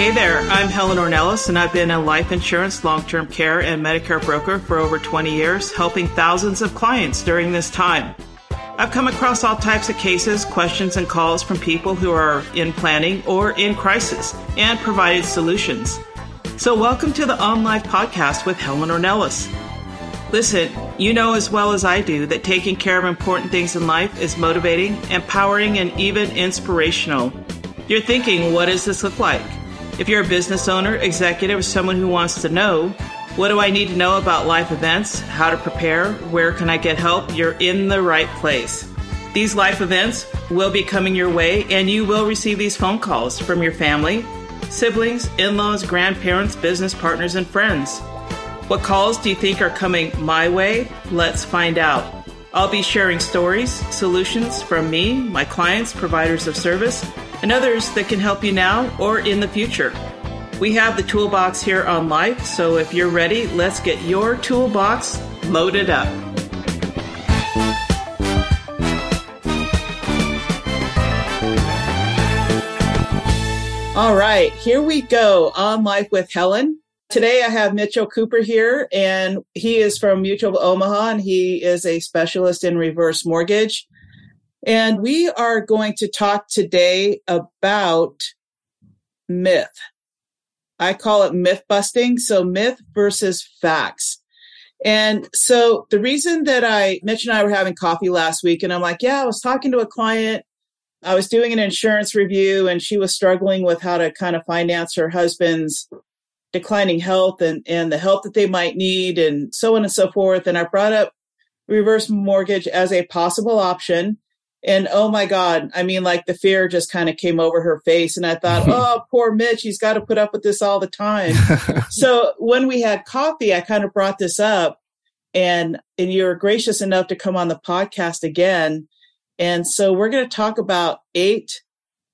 Hey there, I'm Helen Ornelas, and I've been a life insurance, long-term care, and Medicare broker for over 20 years, helping thousands of clients during this time. I've come across all types of cases, questions, and calls from people who are in planning or in crisis and provided solutions. So welcome to the On Life podcast with Helen Ornelas. Listen, you know as well as I do that taking care of important things in life is motivating, empowering, and even inspirational. You're thinking, what does this look like? If you're a business owner, executive, or someone who wants to know, what do I need to know about life events, how to prepare, where can I get help, you're in the right place. These life events will be coming your way, and you will receive these phone calls from your family, siblings, in-laws, grandparents, business partners, and friends. What calls do you think are coming my way? Let's find out. I'll be sharing stories, solutions from me, my clients, providers of service, and others that can help you now or in the future. We have the toolbox here on Life, so if you're ready, let's get your toolbox loaded up. All right, here we go on Life with Helen. Today I have Mitchell Cooper here, and he is from Mutual of Omaha, and he is a specialist in reverse mortgage. And we are going to talk today about myth. I call it myth busting, so myth versus facts. And so the reason that Mitch and I were having coffee last week, and I'm like, yeah, I was talking to a client, I was doing an insurance review, and she was struggling with how to kind of finance her husband's declining health and the help that they might need and so on and so forth. And I brought up reverse mortgage as a possible option. And oh my God, I mean, like the fear just kind of came over her face. And I thought, oh, poor Mitch, he's got to put up with this all the time. So when we had coffee, I kind of brought this up, and you were gracious enough to come on the podcast again. And so we're going to talk about 8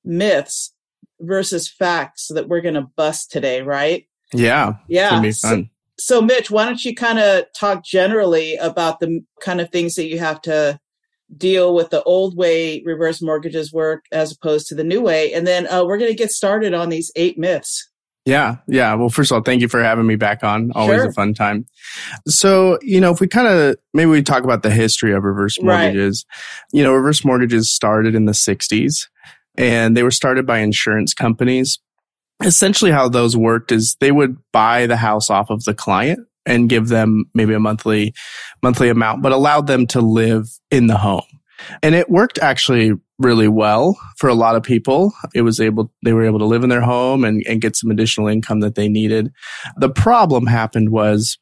myths versus facts that we're going to bust today, right? Yeah. It's gonna be fun. So Mitch, why don't you kind of talk generally about the kind of things that you have to deal with, the old way reverse mortgages work as opposed to the new way. And then we're going to get started on these 8 myths. Yeah. Well, first of all, thank you for having me back on. Always sure. A fun time. So, if we maybe we talk about the history of reverse mortgages, right. Reverse mortgages started in the 60s, and they were started by insurance companies. Essentially how those worked is they would buy the house off of the client and give them maybe a monthly amount, but allowed them to live in the home. And it worked actually really well for a lot of people. They were able to live in their home and get some additional income that they needed. The problem happened was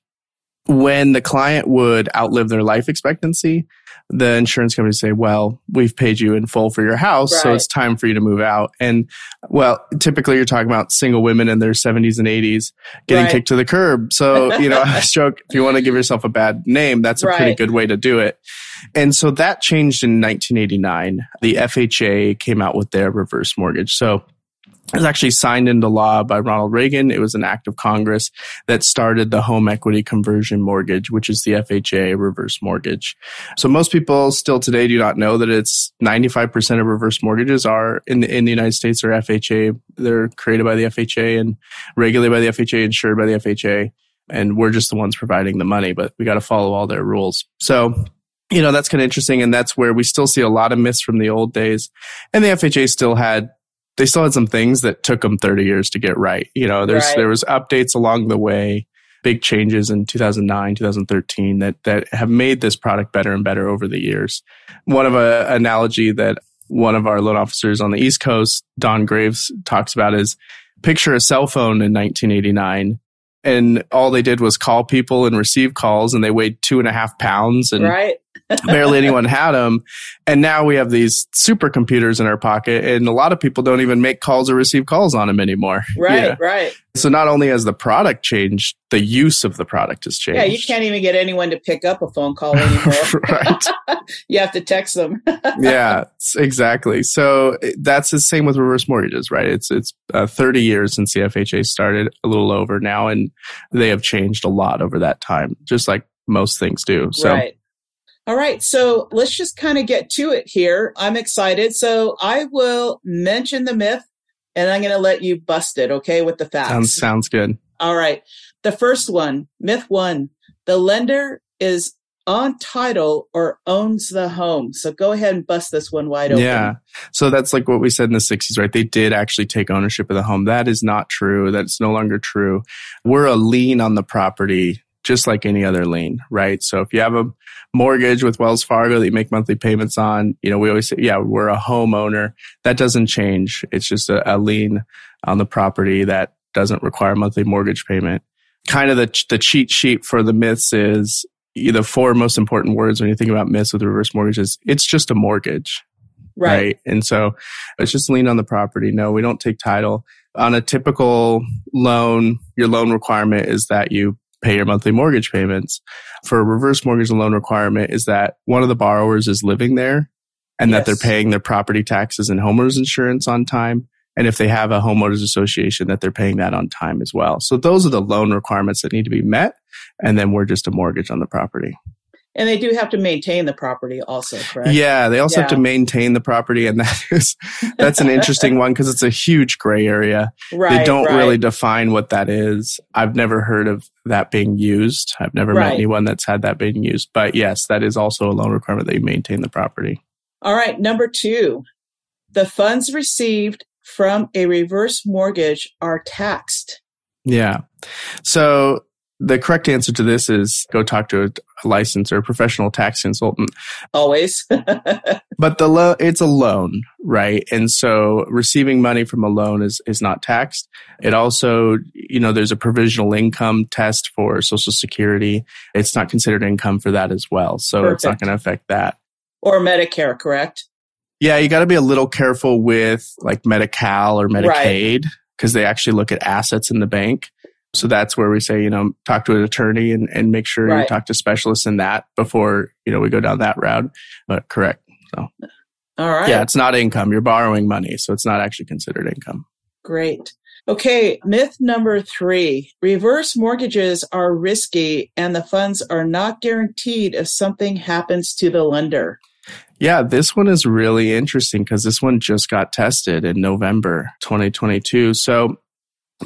when the client would outlive their life expectancy, the insurance company would say, well, we've paid you in full for your house, right. So it's time for you to move out. And, well, typically you're talking about single women in their 70s and 80s getting right. kicked to the curb. So, I joke, if you want to give yourself a bad name, that's a right. pretty good way to do it. And so that changed in 1989. The FHA came out with their reverse mortgage. So it was actually signed into law by Ronald Reagan. It was an act of Congress that started the Home Equity Conversion Mortgage, which is the FHA reverse mortgage. So most people still today do not know that it's 95% of reverse mortgages are in the United States are FHA. They're created by the FHA and regulated by the FHA, insured by the FHA. And we're just the ones providing the money, but we got to follow all their rules. So that's kind of interesting. And that's where we still see a lot of myths from the old days. And the FHA still had some things that took them 30 years to get right. There was updates along the way, big changes in 2009, 2013 that have made this product better and better over the years. One of an analogy that one of our loan officers on the East Coast, Don Graves, talks about is picture a cell phone in 1989. And all they did was call people and receive calls, and they weighed 2.5 pounds and right. barely anyone had them. And now we have these supercomputers in our pocket, and a lot of people don't even make calls or receive calls on them anymore. Right. So not only has the product changed, the use of the product has changed. Yeah, you can't even get anyone to pick up a phone call anymore. Right. You have to text them. Yeah, exactly. So that's the same with reverse mortgages, right? It's 30 years since the FHA started, a little over now, and they have changed a lot over that time, just like most things do. So. Right. All right. So let's just kind of get to it here. I'm excited. So I will mention the myth and I'm going to let you bust it, okay, with the facts. Sounds good. All right. The first one, myth one, the lender is on title or owns the home. So go ahead and bust this one wide open. Yeah. So that's like what we said in the 60s, right? They did actually take ownership of the home. That is not true. That's no longer true. We're a lien on the property, just like any other lien, right? So if you have a mortgage with Wells Fargo that you make monthly payments on, you know, we always say, yeah, we're a homeowner. That doesn't change. It's just a lien on the property that doesn't require monthly mortgage payment. Kind of the cheat sheet for the myths is, the four most important words when you think about myths with reverse mortgages, it's just a mortgage, right? And so it's just lien on the property. No, we don't take title. On a typical loan, your loan requirement is that you pay your monthly mortgage payments. For a reverse mortgage, the loan requirement is that one of the borrowers is living there and that they're paying their property taxes and homeowners insurance on time. And if they have a homeowners association, that they're paying that on time as well. So those are the loan requirements that need to be met. And then we're just a mortgage on the property. And they do have to maintain the property also, correct? Yeah, they also have to maintain the property. And that's an interesting one because it's a huge gray area. Right, they don't really define what that is. I've never heard of that being used. I've never met anyone that's had that being used. But yes, that is also a loan requirement that you maintain the property. All right, number two, the funds received from a reverse mortgage are taxed. Yeah. So the correct answer to this is go talk to a licensed or a professional tax consultant. Always. But it's a loan, right? And so receiving money from a loan is not taxed. It also, there's a provisional income test for Social Security. It's not considered income for that as well. So it's not going to affect that. Or Medicare, correct? Yeah, you got to be a little careful with like Medi-Cal or Medicaid because they actually look at assets in the bank. So that's where we say, talk to an attorney and make sure you talk to specialists in that before, we go down that route. But correct. So, all right. Yeah, it's not income. You're borrowing money. So it's not actually considered income. Great. Okay. Myth number three, reverse mortgages are risky and the funds are not guaranteed if something happens to the lender. Yeah, this one is really interesting because this one just got tested in November 2022. So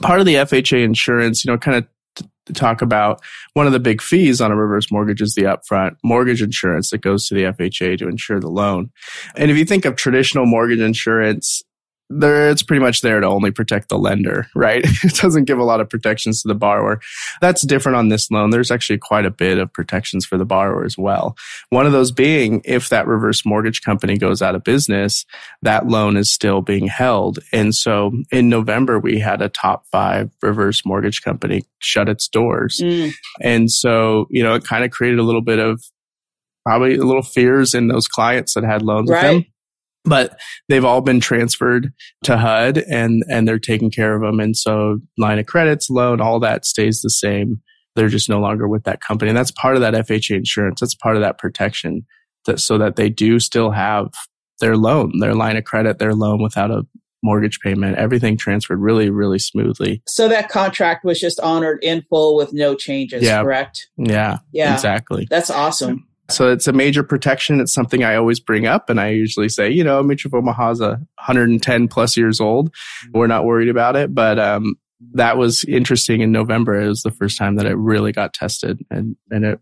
part of the FHA insurance, kind of talk about one of the big fees on a reverse mortgage is the upfront mortgage insurance that goes to the FHA to insure the loan. And if you think of traditional mortgage insurance, it's pretty much there to only protect the lender, right? It doesn't give a lot of protections to the borrower. That's different on this loan. There's actually quite a bit of protections for the borrower as well. One of those being if that reverse mortgage company goes out of business, that loan is still being held. And so in November, we had a top 5 reverse mortgage company shut its doors. And so, it kind of created a little bit of probably a little fears in those clients that had loans with them. But they've all been transferred to HUD and they're taking care of them. And so line of credits, loan, all that stays the same. They're just no longer with that company. And that's part of that FHA insurance. That's part of that protection so that they do still have their loan, their line of credit, their loan without a mortgage payment, everything transferred really, really smoothly. So that contract was just honored in full with no changes, correct? Yeah, exactly. That's awesome. So it's a major protection. It's something I always bring up. And I usually say, Mutual of Omaha is 110 plus years old. We're not worried about it. But that was interesting in November. It was the first time that it really got tested. And it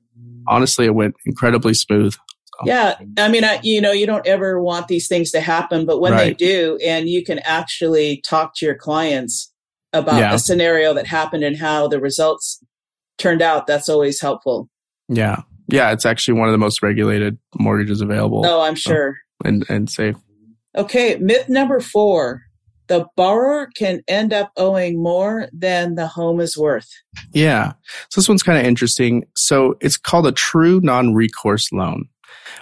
honestly, it went incredibly smooth. So. Yeah. I mean, you don't ever want these things to happen. But when they do, and you can actually talk to your clients about a scenario that happened and how the results turned out, that's always helpful. Yeah. Yeah, it's actually one of the most regulated mortgages available. Oh, I'm sure. And safe. Okay, myth number 4. The borrower can end up owing more than the home is worth. Yeah. So this one's kind of interesting. So it's called a true non-recourse loan,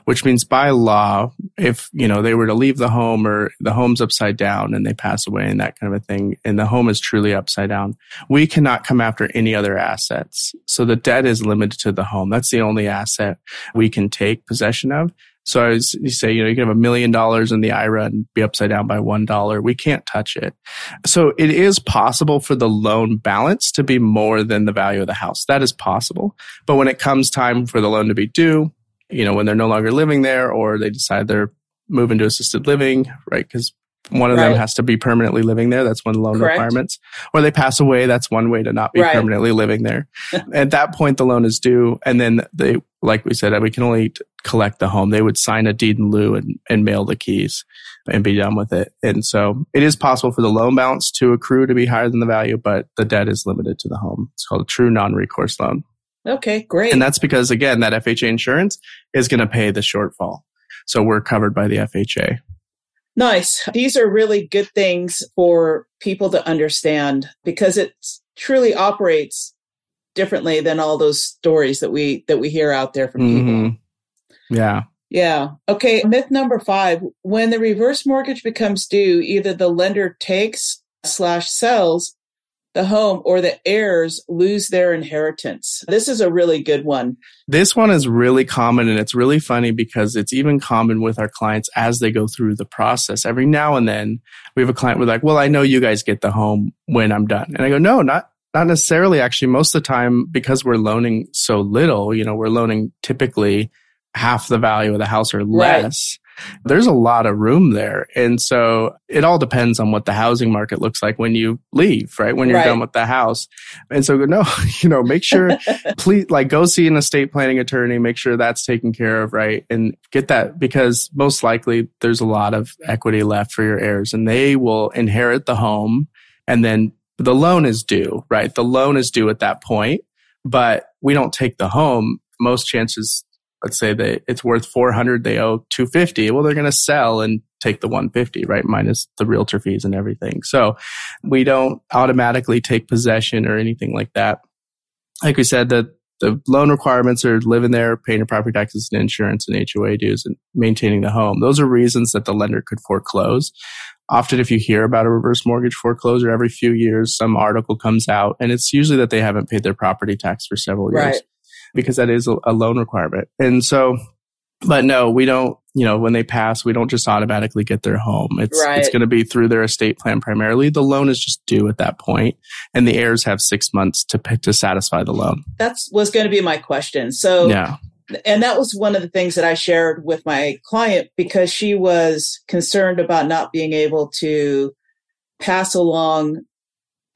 which means by law, if, they were to leave the home or the home's upside down and they pass away and that kind of a thing, and the home is truly upside down, we cannot come after any other assets. So the debt is limited to the home. That's the only asset we can take possession of. So as you say, you can have $1 million in the IRA and be upside down by $1. We can't touch it. So it is possible for the loan balance to be more than the value of the house. That is possible. But when it comes time for the loan to be due, when they're no longer living there or they decide they're moving to assisted living, right? Because one of them has to be permanently living there. That's one of the loan requirements. Or they pass away. That's one way to not be permanently living there. At that point, the loan is due. And then they, like we said, we can only collect the home. They would sign a deed in lieu and mail the keys and be done with it. And so it is possible for the loan balance to accrue to be higher than the value, but the debt is limited to the home. It's called a true non-recourse loan. Okay, great. And that's because, again, that FHA insurance is going to pay the shortfall. So we're covered by the FHA. Nice. These are really good things for people to understand because it truly operates differently than all those stories that we hear out there from people. Yeah. Yeah. Okay. Myth number 5, when the reverse mortgage becomes due, either the lender takes/sells the home or the heirs lose their inheritance. This is a really good one. This one is really common, and it's really funny because it's even common with our clients as they go through the process. Every now and then we have a client who's like, well, I know you guys get the home when I'm done. And I go, no, not necessarily. Actually, most of the time, because we're loaning so little, we're loaning typically half the value of the house or less. Right. There's a lot of room there. And so it all depends on what the housing market looks like when you leave, right? When you're done with the house. And so make sure, please, go see an estate planning attorney, make sure that's taken care of, right? And get that, because most likely there's a lot of equity left for your heirs and they will inherit the home and then the loan is due, right? The loan is due at that point, but we don't take the home. Most chances, let's say that it's worth $400, they owe $250. Well, they're going to sell and take the $150, right? Minus the realtor fees and everything. So we don't automatically take possession or anything like that. Like we said, the loan requirements are living there, paying your property taxes and insurance and HOA dues and maintaining the home. Those are reasons that the lender could foreclose. Often if you hear about a reverse mortgage foreclosure, every few years, some article comes out and it's usually that they haven't paid their property tax for several years. Right. Because that is a loan requirement. And so, but no, we don't, when they pass, we don't just automatically get their home. It's going to be through their estate plan primarily. The loan is just due at that point, and the heirs have 6 months to satisfy the loan. That was going to be my question. So, yeah. And that was one of the things that I shared with my client because she was concerned about not being able to pass along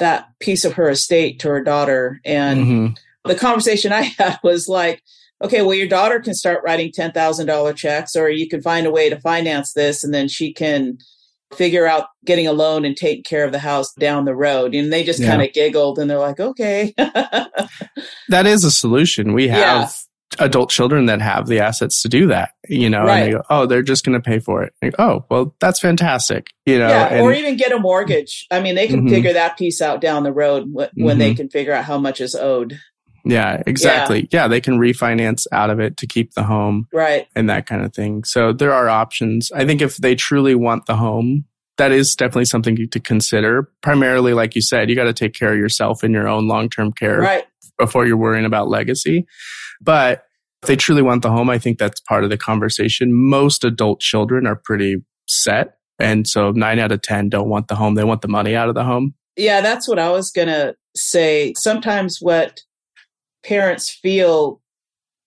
that piece of her estate to her daughter. And the conversation I had was like, okay, well, your daughter can start writing $10,000 checks, or you can find a way to finance this, and then she can figure out getting a loan and take care of the house down the road. And they just kind of giggled, and they're like, okay. That is a solution. We have adult children that have the assets to do that, and they go, oh, they're just going to pay for it. Go, oh, well, that's fantastic. Or even get a mortgage. I mean, they can figure that piece out down the road when they can figure out how much is owed. Yeah, exactly. Yeah, they can refinance out of it to keep the home. Right. And that kind of thing. So there are options. I think if they truly want the home, that is definitely something to consider. Primarily, like you said, you got to take care of yourself and your own long-term care before you're worrying about legacy. But if they truly want the home, I think that's part of the conversation. Most adult children are pretty set. And so 9 out of 10 don't want the home. They want the money out of the home. Yeah, that's what I was going to say. Sometimes what parents feel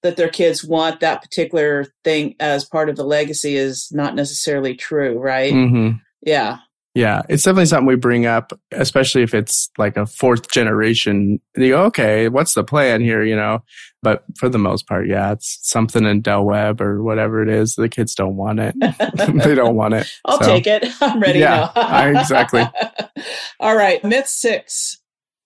that their kids want that particular thing as part of the legacy is not necessarily true, right? Mm-hmm. Yeah. Yeah. It's definitely something we bring up, especially if it's like a fourth generation. You go, okay, what's the plan here, But for the most part, it's something in Del Webb or whatever it is. The kids don't want it. They don't want it. I'll take it. I'm ready now. Exactly. All right. Myth 6.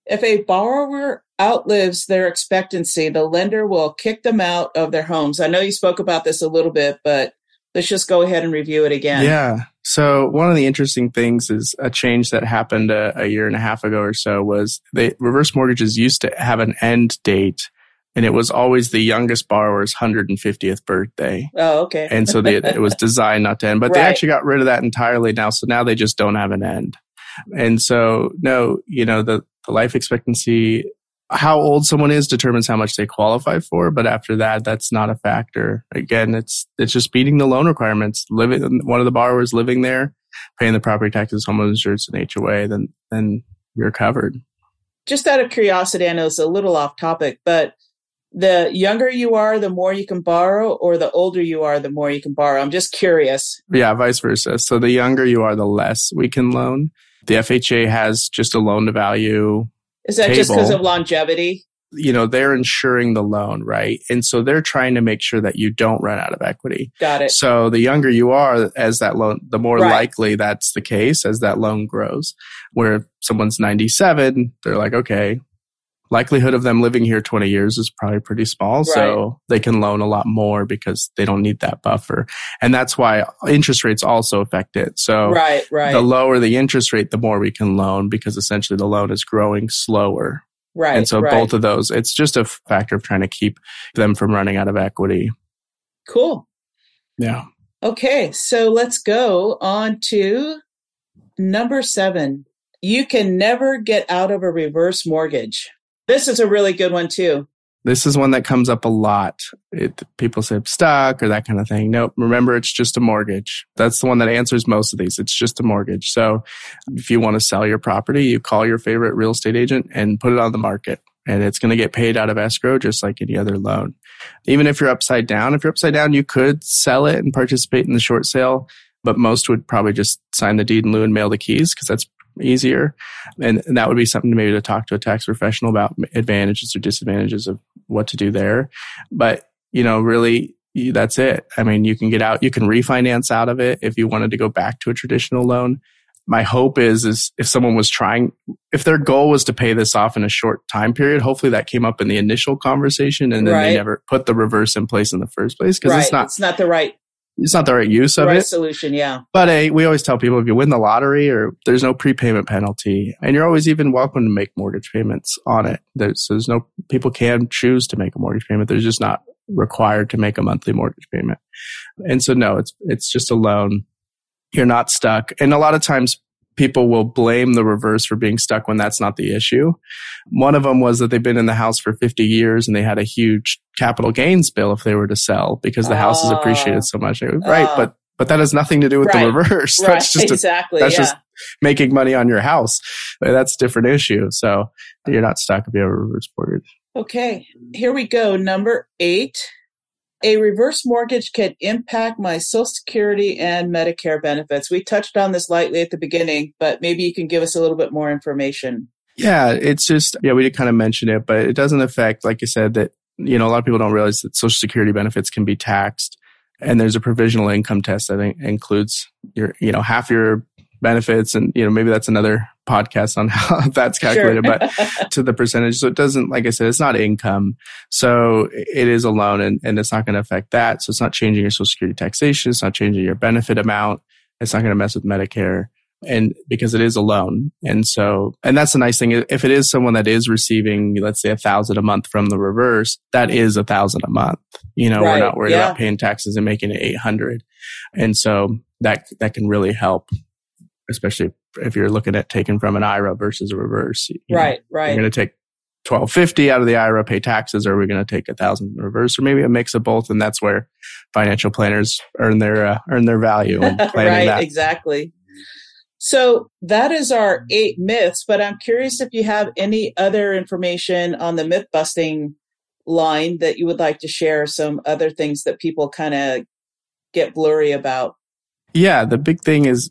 If a borrower outlives their expectancy, the lender will kick them out of their homes. I know you spoke about this a little bit, but let's just go ahead and review it again. Yeah. So one of the interesting things is a change that happened a year and a half ago or so was the reverse mortgages used to have an end date, and it was always the youngest borrower's 150th birthday. Oh, okay. And so it was designed not to end, but they actually got rid of that entirely now. So now they just don't have an end. And so, no, the life expectancy, how old someone is determines how much they qualify for. But after that, that's not a factor. Again, it's just meeting the loan requirements. One of the borrowers living there, paying the property taxes, homeowners insurance, and HOA, then you're covered. Just out of curiosity, I know it's a little off topic, but the younger you are, the more you can borrow, or the older you are, the more you can borrow? I'm just curious. Yeah, vice versa. So the younger you are, the less we can loan. The FHA has just a loan to value. Is that table. Just because of longevity? You know, they're insuring the loan, right? And so they're trying to make sure that you don't run out of equity. Got it. So the younger you are as that loan, the more likely that's the case as that loan grows. Where if someone's 97, they're like, okay, likelihood of them living here 20 years is probably pretty small. Right. So they can loan a lot more because they don't need that buffer. And that's why interest rates also affect it. So the lower the interest rate, the more we can loan because essentially the loan is growing slower. Right. And so both of those, it's just a factor of trying to keep them from running out of equity. Cool. Yeah. Okay. So let's go on to number 7. You can never get out of a reverse mortgage. This is a really good one too. This is one that comes up a lot. People say I'm stuck or that kind of thing. Nope. Remember, it's just a mortgage. That's the one that answers most of these. It's just a mortgage. So if you want to sell your property, you call your favorite real estate agent and put it on the market. And it's going to get paid out of escrow just like any other loan. Even if you're upside down, you could sell it and participate in the short sale. But most would probably just sign the deed in lieu and mail the keys because that's easier. And that would be something maybe to talk to a tax professional about advantages or disadvantages of what to do there. But, you know, really, that's it. I mean, you can get out, you can refinance out of it if you wanted to go back to a traditional loan. My hope is if someone was trying, if their goal was to pay this off in a short time period, hopefully that came up in the initial conversation and then they never put the reverse in place in the first place because it's not the right use of it. Solution, yeah. But we always tell people if you win the lottery or there's no prepayment penalty, and you're always even welcome to make mortgage payments on it. People can choose to make a mortgage payment. They're just not required to make a monthly mortgage payment. And so no, it's just a loan. You're not stuck. And a lot of times people will blame the reverse for being stuck when that's not the issue. One of them was that they've been in the house for 50 years and they had a huge capital gains bill if they were to sell because the house has appreciated so much. Right. But that has nothing to do with the reverse. Right. That's just just making money on your house. That's a different issue. So you're not stuck if you have a reverse mortgage. Okay. Here we go. Number 8. A reverse mortgage can impact my Social Security and Medicare benefits. We touched on this lightly at the beginning, but maybe you can give us a little bit more information. Yeah, it's just, we did kind of mention it, but it doesn't affect, like I said, that, a lot of people don't realize that Social Security benefits can be taxed. And there's a provisional income test that includes your, half your benefits. And, maybe that's another podcast on how that's calculated, sure. But to the percentage. So it doesn't, like I said, it's not income. So it is a loan and it's not going to affect that. So it's not changing your Social Security taxation. It's not changing your benefit amount. It's not going to mess with Medicare. And because it is a loan. And that's the nice thing. If it is someone that is receiving, let's say $1,000 a month from the reverse, that is $1,000 a month. We're not worried about paying taxes and making it $800. And so that can really help, especially if you're looking at taking from an IRA versus a reverse. You're going to take $1,250 out of the IRA, pay taxes, or are we going to take $1,000 in reverse, or maybe a mix of both? And that's where financial planners earn their value. In planning that. Exactly. So that is our 8 myths, but I'm curious if you have any other information on the myth busting line that you would like to share, some other things that people kind of get blurry about. Yeah, the big thing is,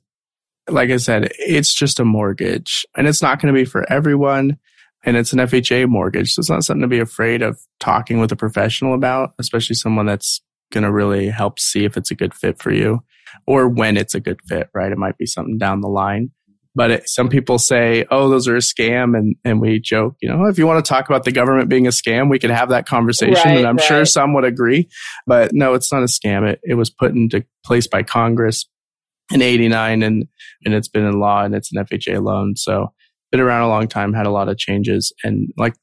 like I said, it's just a mortgage and it's not going to be for everyone. And it's an FHA mortgage. So it's not something to be afraid of talking with a professional about, especially someone that's going to really help see if it's a good fit for you or when it's a good fit, right? It might be something down the line. But some people say, oh, those are a scam. And we joke, if you want to talk about the government being a scam, we could have that conversation. And I'm sure some would agree. But no, it's not a scam. It was put into place by Congress in 1989 and it's been in law and it's an FHA loan. So been around a long time, had a lot of changes. And like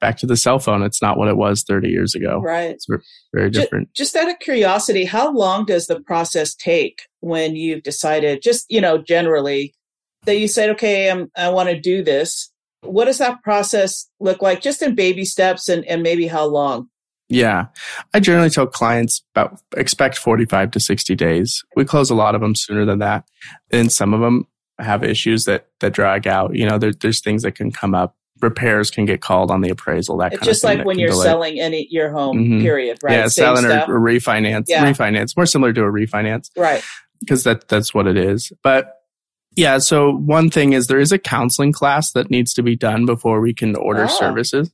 back to the cell phone, it's not what it was 30 years ago. Right. It's very different. Just out of curiosity, how long does the process take when you've decided, just, generally, that you said, okay, I want to do this? What does that process look like, just in baby steps and maybe how long? Yeah. I generally tell clients expect 45 to 60 days. We close a lot of them sooner than that. And some of them have issues that drag out. There's things that can come up repairs can get called on the appraisal. That kind just of thing like when you're delay. Selling any your home, mm-hmm. period, right? Yeah, same selling stuff. Or refinance. Yeah. Refinance, more similar to a refinance, right? Because that's what it is. But yeah, so one thing is there is a counseling class that needs to be done before we can order services.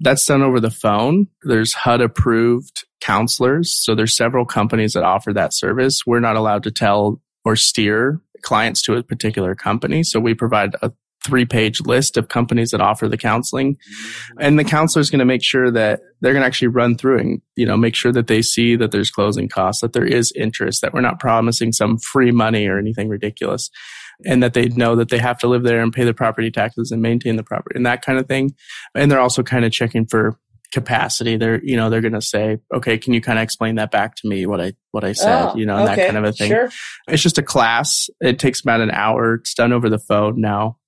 That's done over the phone. There's HUD approved counselors, so there's several companies that offer that service. We're not allowed to tell or steer clients to a particular company, so we provide a 3-page list of companies that offer the counseling. And the counselor is going to make sure that they're going to actually run through and, you know, make sure that they see that there's closing costs, that there is interest, that we're not promising some free money or anything ridiculous, and that they know that they have to live there and pay the property taxes and maintain the property and that kind of thing. And they're also kind of checking for capacity. They're going to say, okay, can you kind of explain that back to me, what I said, and okay, that kind of a thing. Sure. It's just a class. It takes about an hour. It's done over the phone now.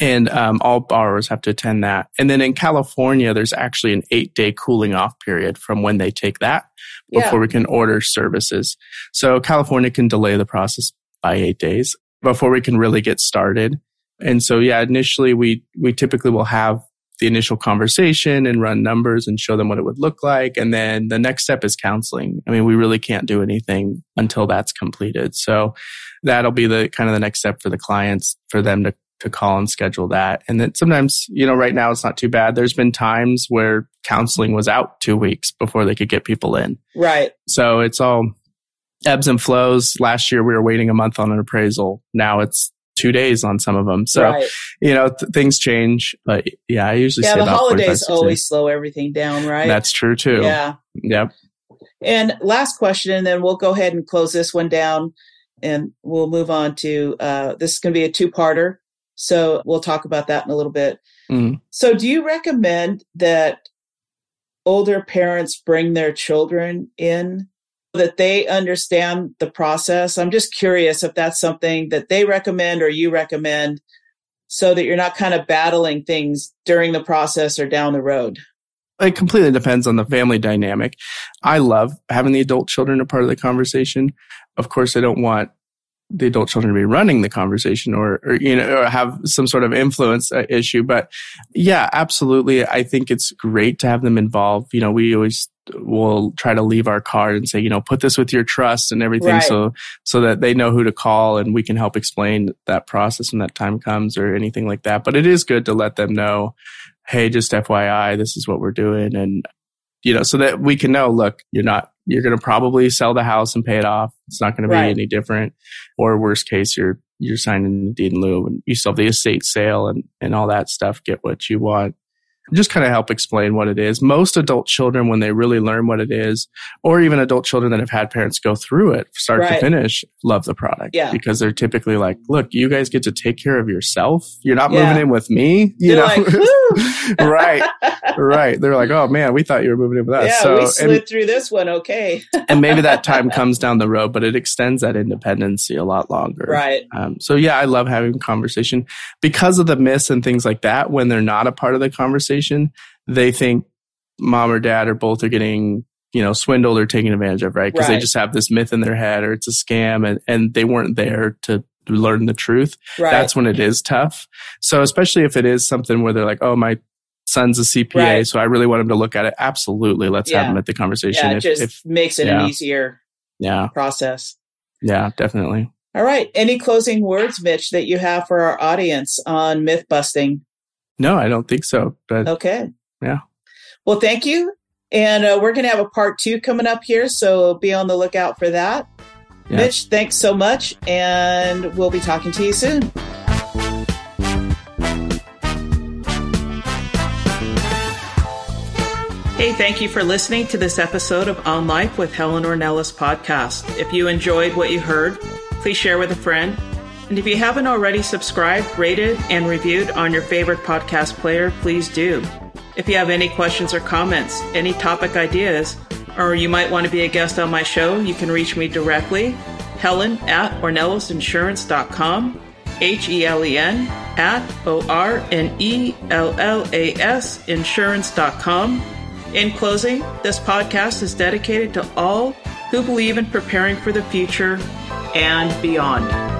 And all borrowers have to attend that. And then in California, there's actually an 8-day cooling off period from when they take that before we can order services. So California can delay the process by 8 days before we can really get started. And so, initially we typically will have the initial conversation and run numbers and show them what it would look like. And then the next step is counseling. I mean, we really can't do anything until that's completed. So that'll be the kind of the next step for the clients, for them to call and schedule that. And then sometimes, right now it's not too bad. There's been times where counseling was out 2 weeks before they could get people in. Right. So it's all ebbs and flows. Last year we were waiting a month on an appraisal. Now it's 2 days on some of them. So, things change. But I usually say the holidays always slow everything down, right? That's true too. Yeah. Yep. And last question, and then we'll go ahead and close this one down and we'll move on to, this is going to be a two-parter. So we'll talk about that in a little bit. Mm-hmm. So do you recommend that older parents bring their children in, that they understand the process? I'm just curious if that's something that they recommend or you recommend, so that you're not kind of battling things during the process or down the road. It completely depends on the family dynamic. I love having the adult children a part of the conversation. Of course, I don't want the adult children to be running the conversation or have some sort of influence issue. But absolutely. I think it's great to have them involved. We always will try to leave our card and say, put this with your trust and everything. Right. So that they know who to call and we can help explain that process when that time comes or anything like that. But it is good to let them know, hey, just FYI, this is what we're doing. And, so that we can know, look, you're going to probably sell the house and pay it off. It's not going to be any different. Or worst case, you're signing the deed in lieu and you still have the estate sale and all that stuff. Get what you want. Just kind of help explain what it is. Most adult children, when they really learn what it is, or even adult children that have had parents go through it, start to finish, love the product. Yeah. Because they're typically like, look, you guys get to take care of yourself. You're not moving in with me. You're like, woo. Right. They're like, oh man, we thought you were moving in with us. Yeah, we slid through this one. Okay. And maybe that time comes down the road, but it extends that independency a lot longer. Right. I love having conversation because of the myths and things like that. When they're not a part of the conversation, they think mom or dad or both are getting, swindled or taken advantage of, right? Because they just have this myth in their head or it's a scam and they weren't there to learn the truth. Right. That's when it is tough. So especially if it is something where they're like, oh, my son's a CPA, so I really want him to look at it. Absolutely. Let's have him at the conversation. It makes it an easier process. Yeah, definitely. All right. Any closing words, Mitch, that you have for our audience on myth busting? No, I don't think so. But okay. Yeah. Well, thank you. And we're going to have a part 2 coming up here. So be on the lookout for that. Yeah. Mitch, thanks so much. And we'll be talking to you soon. Hey, thank you for listening to this episode of On Life with Helen Ornelas podcast. If you enjoyed what you heard, please share with a friend. And if you haven't already subscribed, rated, and reviewed on your favorite podcast player, please do. If you have any questions or comments, any topic ideas, or you might want to be a guest on my show, you can reach me directly, helen@ornelasinsurance.com, helen@ornelasinsurance.com. In closing, this podcast is dedicated to all who believe in preparing for the future and beyond.